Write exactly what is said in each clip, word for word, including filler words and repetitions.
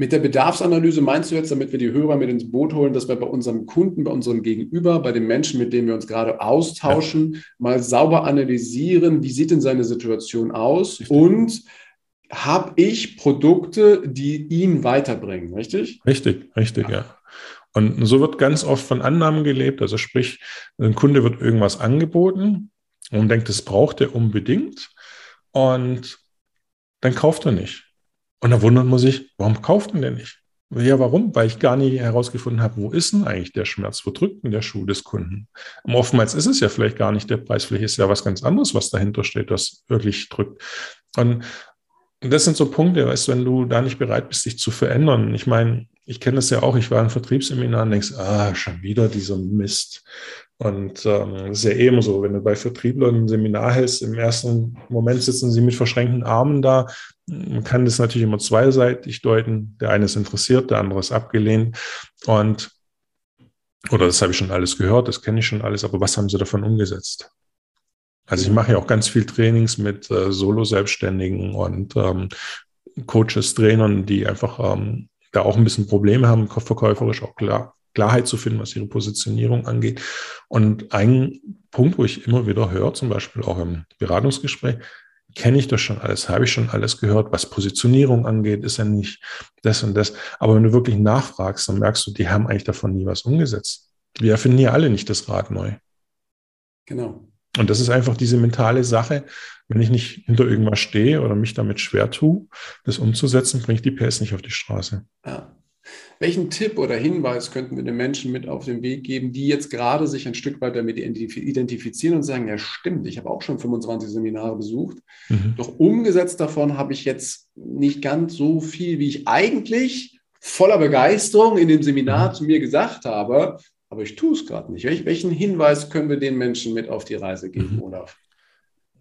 Mit der Bedarfsanalyse meinst du jetzt, damit wir die Hörer mit ins Boot holen, dass wir bei unserem Kunden, bei unserem Gegenüber, bei den Menschen, mit denen wir uns gerade austauschen, ja. mal sauber analysieren, wie sieht denn seine Situation aus, richtig. Und habe ich Produkte, die ihn weiterbringen, richtig? Richtig, richtig, ja. ja. Und so wird ganz oft von Annahmen gelebt, also sprich, ein Kunde wird irgendwas angeboten und denkt, das braucht er unbedingt und dann kauft er nicht. Und da wundert man sich, warum kauft denn der nicht? Ja, warum? Weil ich gar nicht herausgefunden habe, wo ist denn eigentlich der Schmerz? Wo drückt denn der Schuh des Kunden? Und oftmals ist es ja vielleicht gar nicht der Preis, vielleicht ist ja was ganz anderes, was dahinter steht, das wirklich drückt. Und das sind so Punkte, weißt du, wenn du da nicht bereit bist, dich zu verändern. Ich meine, ich kenne das ja auch, ich war in Vertriebsseminaren und denkst, ah, schon wieder dieser Mist. Und ähm, das ist ja eben so, wenn du bei Vertrieblern ein Seminar hältst, im ersten Moment sitzen sie mit verschränkten Armen da. Man kann das natürlich immer zweiseitig deuten. Der eine ist interessiert, der andere ist abgelehnt. Und, oder das habe ich schon alles gehört, das kenne ich schon alles, aber was haben sie davon umgesetzt? Also ich mache ja auch ganz viel Trainings mit äh, Solo-Selbstständigen und ähm, Coaches, Trainern, die einfach ähm, da auch ein bisschen Probleme haben, verkäuferisch auch klar. Klarheit zu finden, was ihre Positionierung angeht. Und ein Punkt, wo ich immer wieder höre, zum Beispiel auch im Beratungsgespräch, kenne ich das schon alles, habe ich schon alles gehört, was Positionierung angeht, ist ja nicht das und das. Aber wenn du wirklich nachfragst, dann merkst du, die haben eigentlich davon nie was umgesetzt. Wir erfinden ja alle nicht das Rad neu. Genau. Und das ist einfach diese mentale Sache, wenn ich nicht hinter irgendwas stehe oder mich damit schwer tue, das umzusetzen, bringe ich die P S nicht auf die Straße. Ja. Welchen Tipp oder Hinweis könnten wir den Menschen mit auf den Weg geben, die jetzt gerade sich ein Stück weit damit identifizieren und sagen, ja stimmt, ich habe auch schon fünfundzwanzig Seminare besucht, mhm. doch umgesetzt davon habe ich jetzt nicht ganz so viel, wie ich eigentlich voller Begeisterung in dem Seminar mhm. zu mir gesagt habe, aber ich tue es gerade nicht. Welchen Hinweis können wir den Menschen mit auf die Reise geben, mhm. Olaf?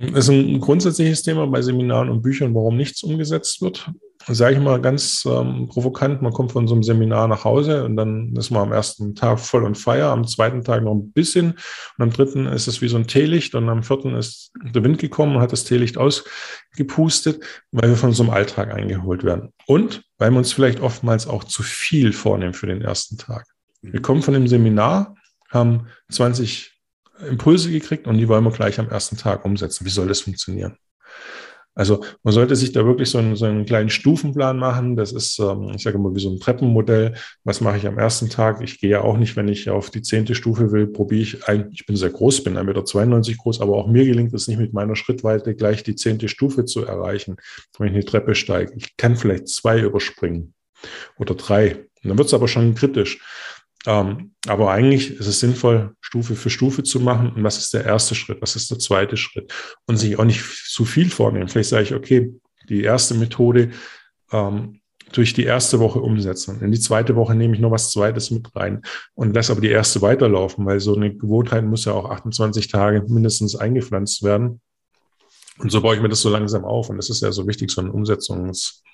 Das ist ein grundsätzliches Thema bei Seminaren und Büchern, warum nichts umgesetzt wird. Sage ich mal ganz ähm, provokant, man kommt von so einem Seminar nach Hause und dann ist man am ersten Tag voll und feier, am zweiten Tag noch ein bisschen und am dritten ist es wie so ein Teelicht und am vierten ist der Wind gekommen und hat das Teelicht ausgepustet, weil wir von so einem Alltag eingeholt werden. Und weil wir uns vielleicht oftmals auch zu viel vornehmen für den ersten Tag. Wir kommen von dem Seminar, haben zwanzig Impulse gekriegt und die wollen wir gleich am ersten Tag umsetzen. Wie soll das funktionieren? Also man sollte sich da wirklich so einen, so einen kleinen Stufenplan machen. Das ist, ähm, ich sage immer, wie so ein Treppenmodell. Was mache ich am ersten Tag? Ich gehe ja auch nicht, wenn ich auf die zehnte Stufe will, probiere ich ein. Ich bin sehr groß, bin eins Komma zweiundneunzig Meter groß, aber auch mir gelingt es nicht, mit meiner Schrittweite gleich die zehnte Stufe zu erreichen, wenn ich eine Treppe steige. Ich kann vielleicht zwei überspringen oder drei. Und dann wird es aber schon kritisch. Ähm, aber eigentlich ist es sinnvoll, Stufe für Stufe zu machen. Und was ist der erste Schritt? Was ist der zweite Schritt? Und sich auch nicht zu viel vornehmen. Vielleicht sage ich, okay, die erste Methode ähm, tue ich die erste Woche umsetzen. In die zweite Woche nehme ich noch was Zweites mit rein und lasse aber die erste weiterlaufen, weil so eine Gewohnheit muss ja auch achtundzwanzig Tage mindestens eingepflanzt werden. Und so baue ich mir das so langsam auf. Und das ist ja so wichtig, so einen Umsetzungsweg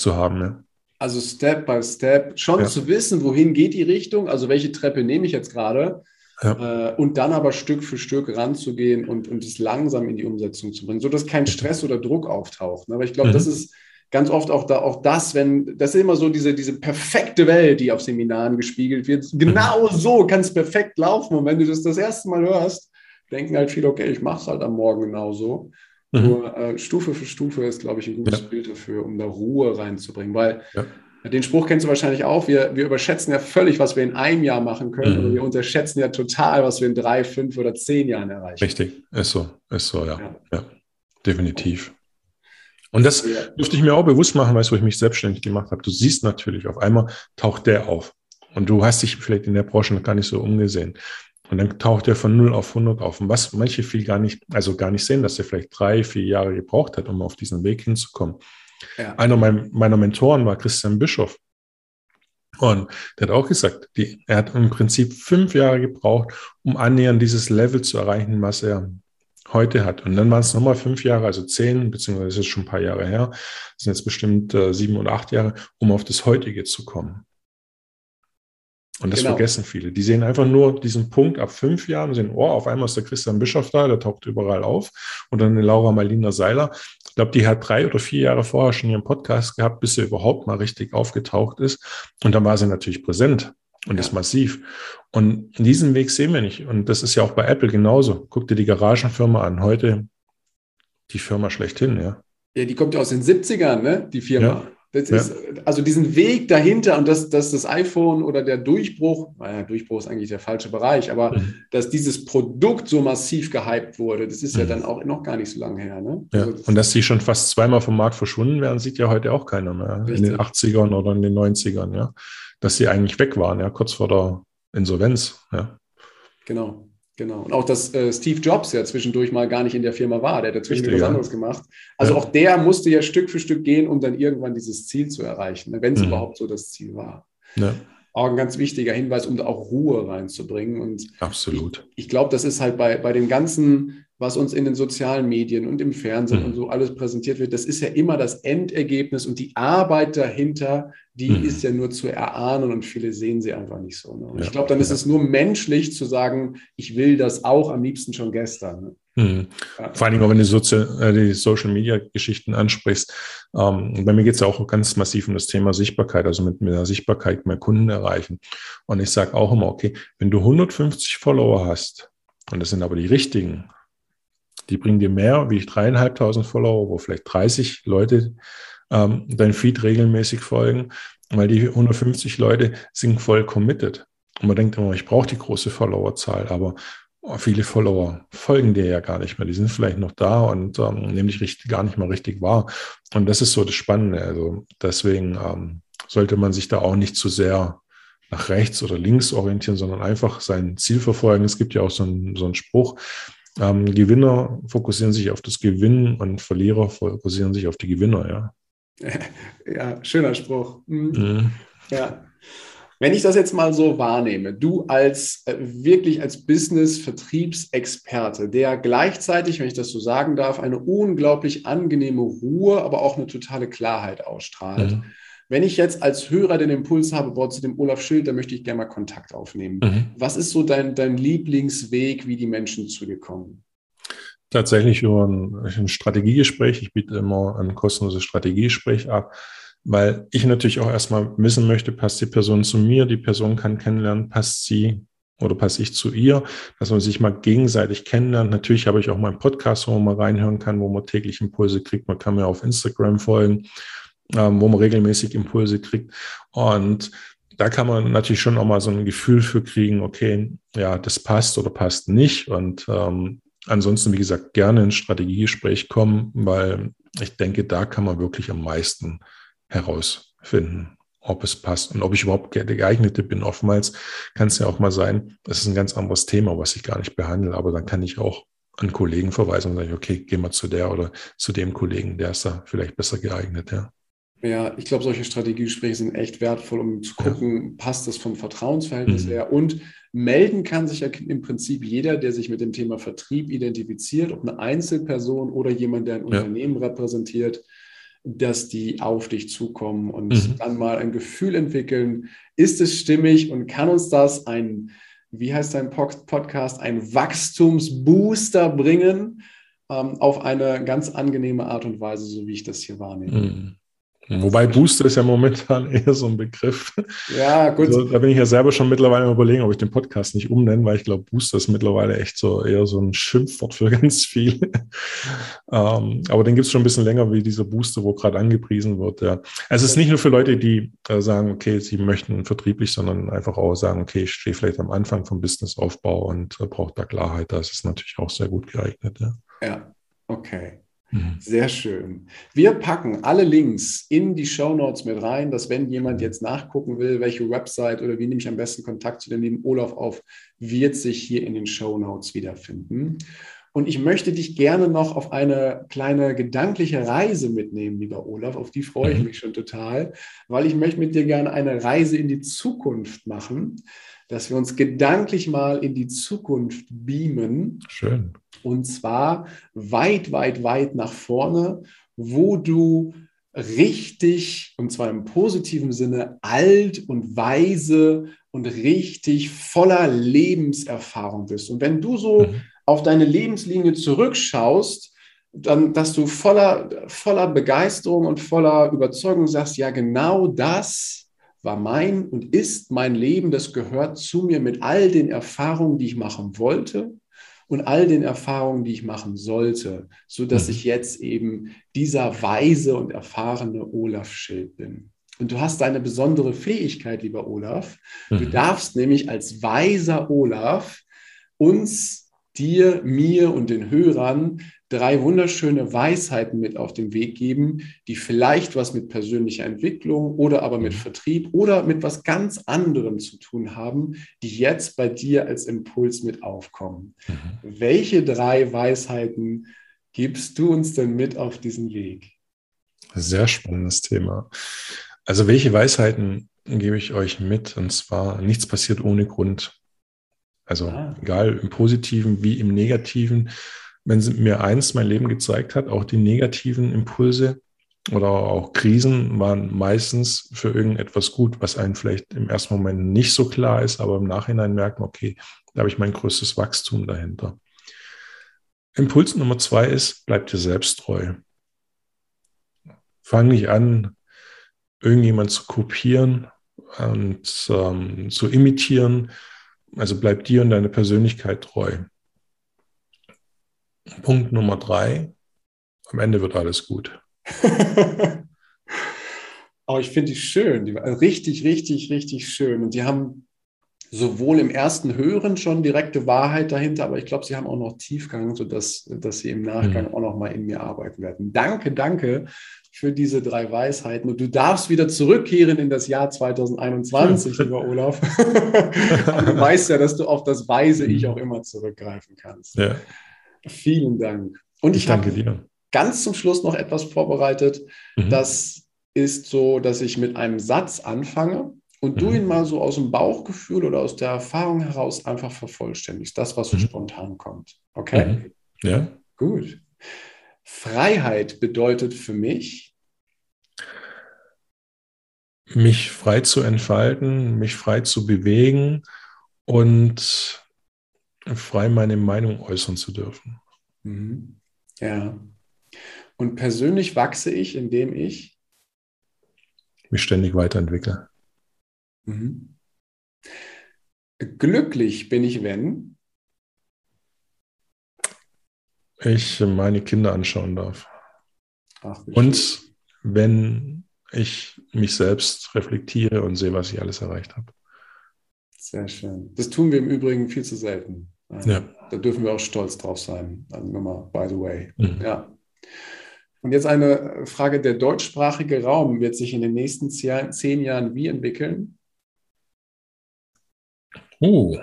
zu haben, ne? Also Step by Step, schon ja. zu wissen, wohin geht die Richtung, also welche Treppe nehme ich jetzt gerade ja. äh, und dann aber Stück für Stück ranzugehen und, und es langsam in die Umsetzung zu bringen, sodass kein Stress oder Druck auftaucht. Ne? Aber ich glaube, mhm. das ist ganz oft auch, da, auch das, wenn, das ist immer so diese, diese perfekte Welt, die auf Seminaren gespiegelt wird. Genau mhm. so kann es perfekt laufen und wenn du das das erste Mal hörst, denken halt viele, okay, ich mache es halt am Morgen genauso. Mhm. Nur äh, Stufe für Stufe ist, glaube ich, ein gutes ja. Bild dafür, um da Ruhe reinzubringen, weil ja. den Spruch kennst du wahrscheinlich auch, wir, wir überschätzen ja völlig, was wir in einem Jahr machen können, mhm. aber wir unterschätzen ja total, was wir in drei, fünf oder zehn Jahren erreichen. Richtig, ist so, ist so, ja, ja. ja. definitiv. Und das ja. dürfte ich mir auch bewusst machen, weißt du, wo ich mich selbstständig gemacht habe, du siehst natürlich, auf einmal taucht der auf und du hast dich vielleicht in der Branche noch gar nicht so umgesehen. Und dann taucht er von null auf hundert auf. Und was manche viel gar nicht, also gar nicht sehen, dass er vielleicht drei, vier Jahre gebraucht hat, um auf diesen Weg hinzukommen. Ja. Einer mein, meiner Mentoren war Christian Bischoff. Und der hat auch gesagt, die, er hat im Prinzip fünf Jahre gebraucht, um annähernd dieses Level zu erreichen, was er heute hat. Und dann waren es nochmal fünf Jahre, also zehn, beziehungsweise das ist schon ein paar Jahre her, das sind jetzt bestimmt äh, sieben oder acht Jahre, um auf das Heutige zu kommen. Und das genau. vergessen viele. Die sehen einfach nur diesen Punkt ab fünf Jahren, sehen, oh, auf einmal ist der Christian Bischoff da, der taucht überall auf. Und dann eine Laura Malina Seiler. Ich glaube, die hat drei oder vier Jahre vorher schon ihren Podcast gehabt, bis sie überhaupt mal richtig aufgetaucht ist. Und dann war sie natürlich präsent und ja. ist massiv. Und diesen Weg sehen wir nicht. Und das ist ja auch bei Apple genauso. Guck dir die Garagenfirma an. Heute die Firma schlechthin, ja. Ja, die kommt ja aus den siebzigern, ne? Die Firma. Ja. Das ist, ja. Also diesen Weg dahinter und dass, dass das iPhone oder der Durchbruch, naja, Durchbruch ist eigentlich der falsche Bereich, aber mhm. dass dieses Produkt so massiv gehypt wurde, das ist mhm. ja dann auch noch gar nicht so lange her. Ne? Ja. Also das und dass die schon fast zweimal vom Markt verschwunden wären, sieht ja heute auch keiner mehr. Richtig. In den achtzigern oder in den neunzigern, ja. Dass sie eigentlich weg waren, ja, kurz vor der Insolvenz. Ja. Genau. Genau. Und auch, dass äh, Steve Jobs ja zwischendurch mal gar nicht in der Firma war. Der hat dazwischen Richtig, was ja. anderes gemacht. Also ja. auch der musste ja Stück für Stück gehen, um dann irgendwann dieses Ziel zu erreichen, wenn es mhm. überhaupt so das Ziel war. Ja. Auch ein ganz wichtiger Hinweis, um da auch Ruhe reinzubringen. Und absolut. Ich, ich glaube, das ist halt bei, bei dem Ganzen, was uns in den sozialen Medien und im Fernsehen mhm. und so alles präsentiert wird, das ist ja immer das Endergebnis und die Arbeit dahinter, die mhm. ist ja nur zu erahnen und viele sehen sie einfach nicht so. Ne? Und ja. ich glaube, dann ist ja. es nur menschlich zu sagen, ich will das auch am liebsten schon gestern. Ne? Mhm. Ja. Vor allen Dingen auch, wenn du Sozi- äh, die Social-Media-Geschichten ansprichst. Ähm, bei mir geht es ja auch ganz massiv um das Thema Sichtbarkeit, also mit, mit der Sichtbarkeit mehr Kunden erreichen. Und ich sage auch immer, okay, wenn du hundertfünfzig Follower hast, und das sind aber die richtigen, die bringen dir mehr wie dreieinhalbtausend Follower, wo vielleicht dreißig Leute ähm, dein Feed regelmäßig folgen, weil die hundertfünfzig Leute sind voll committed. Und man denkt immer, ich brauche die große Followerzahl, aber oh, viele Follower folgen dir ja gar nicht mehr. Die sind vielleicht noch da und ähm, nehmen dich richtig, gar nicht mal richtig wahr. Und das ist so das Spannende. Also deswegen ähm, sollte man sich da auch nicht zu sehr nach rechts oder links orientieren, sondern einfach sein Ziel verfolgen. Es gibt ja auch so einen so einen Spruch, Ähm, Gewinner fokussieren sich auf das Gewinnen und Verlierer fokussieren sich auf die Gewinner, ja. Ja, schöner Spruch. Mhm. Mhm. Ja. Wenn ich das jetzt mal so wahrnehme, du als äh, wirklich als Business-Vertriebsexperte, der gleichzeitig, wenn ich das so sagen darf, eine unglaublich angenehme Ruhe, aber auch eine totale Klarheit ausstrahlt. Mhm. Wenn ich jetzt als Hörer den Impuls habe, boah, zu dem Olaf Schild, da möchte ich gerne mal Kontakt aufnehmen. Mhm. Was ist so dein, dein Lieblingsweg, wie die Menschen zu dir kommen? Tatsächlich über ein, ein Strategiegespräch. Ich biete immer ein kostenloses Strategiegespräch ab, weil ich natürlich auch erstmal wissen möchte, passt die Person zu mir, die Person kann kennenlernen, passt sie oder passe ich zu ihr, dass man sich mal gegenseitig kennenlernt. Natürlich habe ich auch meinen Podcast, wo man mal reinhören kann, wo man täglich Impulse kriegt. Man kann mir auf Instagram folgen, wo man regelmäßig Impulse kriegt. Und da kann man natürlich schon auch mal so ein Gefühl für kriegen, okay, ja, das passt oder passt nicht. Und ähm, ansonsten, wie gesagt, gerne ins Strategiegespräch kommen, weil ich denke, da kann man wirklich am meisten herausfinden, ob es passt und ob ich überhaupt der Geeignete bin. Oftmals kann es ja auch mal sein, das ist ein ganz anderes Thema, was ich gar nicht behandle, aber dann kann ich auch an Kollegen verweisen und sage, okay, geh mal zu der oder zu dem Kollegen, der ist da vielleicht besser geeignet, ja. Ja, ich glaube, solche Strategiegespräche sind echt wertvoll, um zu gucken, ja. passt das vom Vertrauensverhältnis mhm. her. Und melden kann sich ja im Prinzip jeder, der sich mit dem Thema Vertrieb identifiziert, ob eine Einzelperson oder jemand, der ein ja. Unternehmen repräsentiert, dass die auf dich zukommen und mhm. dann mal ein Gefühl entwickeln, ist es stimmig und kann uns das ein, wie heißt dein Podcast, ein Wachstums Booster bringen, ähm, auf eine ganz angenehme Art und Weise, so wie ich das hier wahrnehme. Mhm. Wobei Booster ist ja momentan eher so ein Begriff. Ja, gut. Also, da bin ich ja selber schon mittlerweile überlegen, ob ich den Podcast nicht umnenne, weil ich glaube, Booster ist mittlerweile echt so eher so ein Schimpfwort für ganz viele. ähm, aber den gibt es schon ein bisschen länger wie dieser Booster, wo gerade angepriesen wird. Ja. Es ist nicht nur für Leute, die äh, sagen, okay, sie möchten vertrieblich, sondern einfach auch sagen, okay, ich stehe vielleicht am Anfang vom Businessaufbau und äh, brauche da Klarheit. Das ist natürlich auch sehr gut geeignet. Ja, ja, okay. Sehr schön. Wir packen alle Links in die Shownotes mit rein, dass wenn jemand jetzt nachgucken will, welche Website oder wie nehme ich am besten Kontakt zu dem lieben Olaf auf, wird sich hier in den Shownotes wiederfinden. Und ich möchte dich gerne noch auf eine kleine gedankliche Reise mitnehmen, lieber Olaf. Auf die freue ich mich schon total, weil ich möchte mit dir gerne eine Reise in die Zukunft machen, dass wir uns gedanklich mal in die Zukunft beamen. Schön. Und zwar weit, weit, weit nach vorne, wo du richtig, und zwar im positiven Sinne, alt und weise und richtig voller Lebenserfahrung bist. Und wenn du so mhm. auf deine Lebenslinie zurückschaust, dann, dass du voller, voller Begeisterung und voller Überzeugung sagst, ja, genau das war mein und ist mein Leben, das gehört zu mir mit all den Erfahrungen, die ich machen wollte und all den Erfahrungen, die ich machen sollte, sodass ich jetzt eben dieser weise und erfahrene Olaf Schild bin. Und du hast eine besondere Fähigkeit, lieber Olaf. Du mhm. darfst nämlich als weiser Olaf uns, dir, mir und den Hörern drei wunderschöne Weisheiten mit auf den Weg geben, die vielleicht was mit persönlicher Entwicklung oder aber mit Vertrieb oder mit was ganz anderem zu tun haben, die jetzt bei dir als Impuls mit aufkommen. Mhm. Welche drei Weisheiten gibst du uns denn mit auf diesen Weg? Sehr spannendes Thema. Also welche Weisheiten gebe ich euch mit? Und zwar, nichts passiert ohne Grund. Also ah. egal im Positiven wie im Negativen. Wenn mir eins mein Leben gezeigt hat, auch die negativen Impulse oder auch Krisen waren meistens für irgendetwas gut, was einem vielleicht im ersten Moment nicht so klar ist, aber im Nachhinein merken, okay, da habe ich mein größtes Wachstum dahinter. Impuls Nummer zwei ist, bleib dir selbst treu. Fang nicht an, irgendjemand zu kopieren und ähm, zu imitieren. Also bleib dir und deiner Persönlichkeit treu. Punkt Nummer drei, am Ende wird alles gut. Aber ich finde die schön, die waren richtig, richtig, richtig schön. Und die haben sowohl im ersten Hören schon direkte Wahrheit dahinter, aber ich glaube, sie haben auch noch Tiefgang, sodass dass sie im Nachgang mhm. auch noch mal in mir arbeiten werden. Danke, danke für diese drei Weisheiten. Und du darfst wieder zurückkehren in das Jahr zwanzig einundzwanzig, lieber Olaf. Du weißt ja, dass du auf das weise Ich auch immer zurückgreifen kannst. Ja. Vielen Dank. Und ich, ich habe ganz zum Schluss noch etwas vorbereitet. Mhm. Das ist so, dass ich mit einem Satz anfange und mhm. du ihn mal so aus dem Bauchgefühl oder aus der Erfahrung heraus einfach vervollständigst. Das, was so mhm. spontan kommt. Okay? Mhm. Ja. Gut. Freiheit bedeutet für mich? Mich frei zu entfalten, mich frei zu bewegen und frei meine Meinung äußern zu dürfen. Mhm. Ja. Und persönlich wachse ich, indem ich mich ständig weiterentwickle. Mhm. Glücklich bin ich, wenn ich meine Kinder anschauen darf. Ach, und wenn ich mich selbst reflektiere und sehe, was ich alles erreicht habe. Sehr schön. Das tun wir im Übrigen viel zu selten. Ja. Da dürfen wir auch stolz drauf sein. Also nochmal, by the way. Mhm. Ja. Und jetzt eine Frage, der deutschsprachige Raum wird sich in den nächsten zehn, zehn Jahren wie entwickeln? Oh.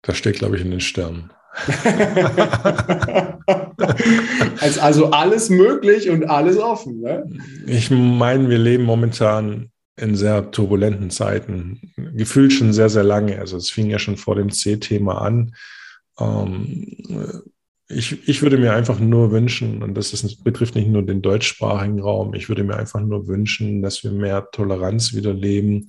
Das steht, glaube ich, in den Sternen. Also alles möglich und alles offen, ne? Ich meine, wir leben momentan in sehr turbulenten Zeiten, gefühlt schon sehr, sehr lange. Also es fing ja schon vor dem C-Thema an. Ähm, ich, ich würde mir einfach nur wünschen, und das ist, betrifft nicht nur den deutschsprachigen Raum, ich würde mir einfach nur wünschen, dass wir mehr Toleranz wieder leben,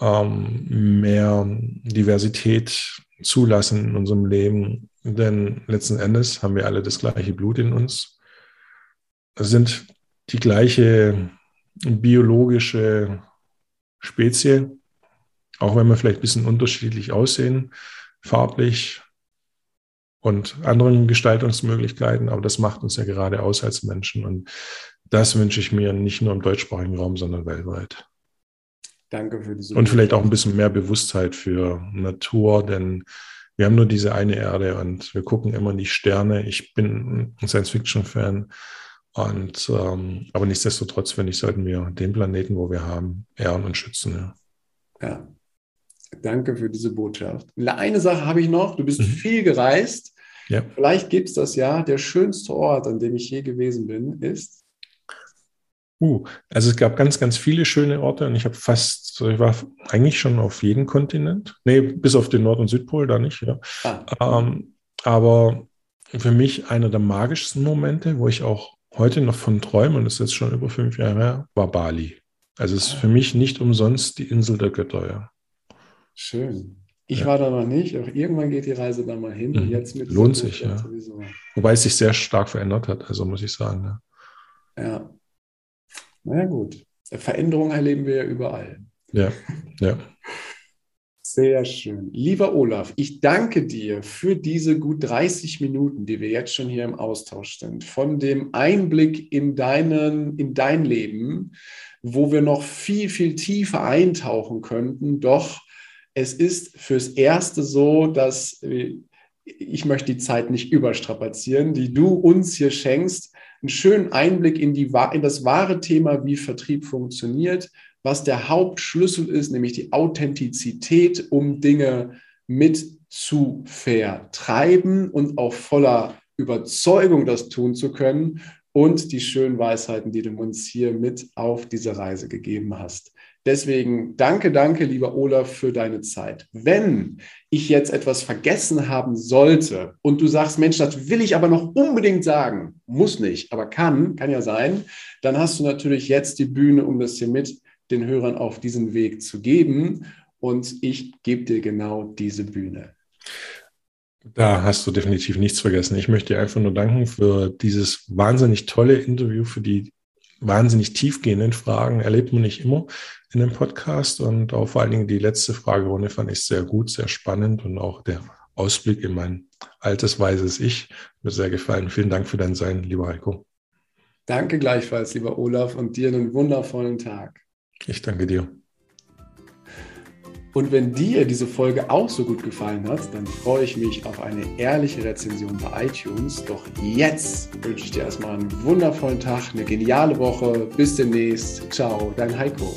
ähm, mehr Diversität zulassen in unserem Leben. Denn letzten Endes haben wir alle das gleiche Blut in uns. Es sind die gleiche biologische Spezie, auch wenn wir vielleicht ein bisschen unterschiedlich aussehen, farblich und anderen Gestaltungsmöglichkeiten, aber das macht uns ja gerade aus als Menschen und das wünsche ich mir nicht nur im deutschsprachigen Raum, sondern weltweit. Danke für diese. Und vielleicht auch ein bisschen mehr Bewusstheit für Natur, denn wir haben nur diese eine Erde und wir gucken immer in die Sterne. Ich bin ein Science-Fiction-Fan. Und, ähm, aber nichtsdestotrotz, finde ich, sollten wir den Planeten, wo wir haben, ehren und schützen. Ja. Ja, danke für diese Botschaft. Eine Sache habe ich noch. Du bist mhm. viel gereist. Ja. Vielleicht gibt es das ja. Der schönste Ort, an dem ich je gewesen bin, ist? Uh, also es gab ganz, ganz viele schöne Orte und ich habe fast, ich war eigentlich schon auf jedem Kontinent. Nee, bis auf den Nord- und Südpol, da nicht. Ja. Ah. Ähm, aber für mich einer der magischsten Momente, wo ich auch heute noch von träumen, und das ist jetzt schon über fünf Jahre her, war Bali. Also es ist für mich nicht umsonst die Insel der Götter, ja. Schön. Ich ja. war da noch nicht, auch irgendwann geht die Reise da mal hin. Mhm. Und jetzt mit lohnt sich, ja. Sowieso. Wobei es sich sehr stark verändert hat, also muss ich sagen. Ja. Ja. Na gut. Veränderungen erleben wir ja überall. Ja, ja. Sehr schön. Lieber Olaf, ich danke dir für diese gut dreißig Minuten, die wir jetzt schon hier im Austausch sind, von dem Einblick in, deinen, in dein Leben, wo wir noch viel, viel tiefer eintauchen könnten. Doch es ist fürs Erste so, dass ich möchte die Zeit nicht überstrapazieren, die du uns hier schenkst, einen schönen Einblick in, die, in das wahre Thema, wie Vertrieb funktioniert, was der Hauptschlüssel ist, nämlich die Authentizität, um Dinge mit zu vertreiben und auch voller Überzeugung das tun zu können, und die schönen Weisheiten, die du uns hier mit auf diese Reise gegeben hast. Deswegen danke, danke, lieber Olaf, für deine Zeit. Wenn ich jetzt etwas vergessen haben sollte und du sagst, Mensch, das will ich aber noch unbedingt sagen, muss nicht, aber kann, kann ja sein, dann hast du natürlich jetzt die Bühne, um das hier mit den Hörern auf diesen Weg zu geben, und ich gebe dir genau diese Bühne. Da hast du definitiv nichts vergessen. Ich möchte dir einfach nur danken für dieses wahnsinnig tolle Interview, für die wahnsinnig tiefgehenden Fragen. Erlebt man nicht immer in einem Podcast, und auch vor allen Dingen die letzte Fragerunde fand ich sehr gut, sehr spannend, und auch der Ausblick in mein altes, weises Ich hat mir sehr gefallen. Vielen Dank für dein Sein, lieber Heiko. Danke gleichfalls, lieber Olaf, und dir einen wundervollen Tag. Ich danke dir. Und wenn dir diese Folge auch so gut gefallen hat, dann freue ich mich auf eine ehrliche Rezension bei iTunes. Doch jetzt wünsche ich dir erstmal einen wundervollen Tag, eine geniale Woche. Bis demnächst. Ciao, dein Heiko.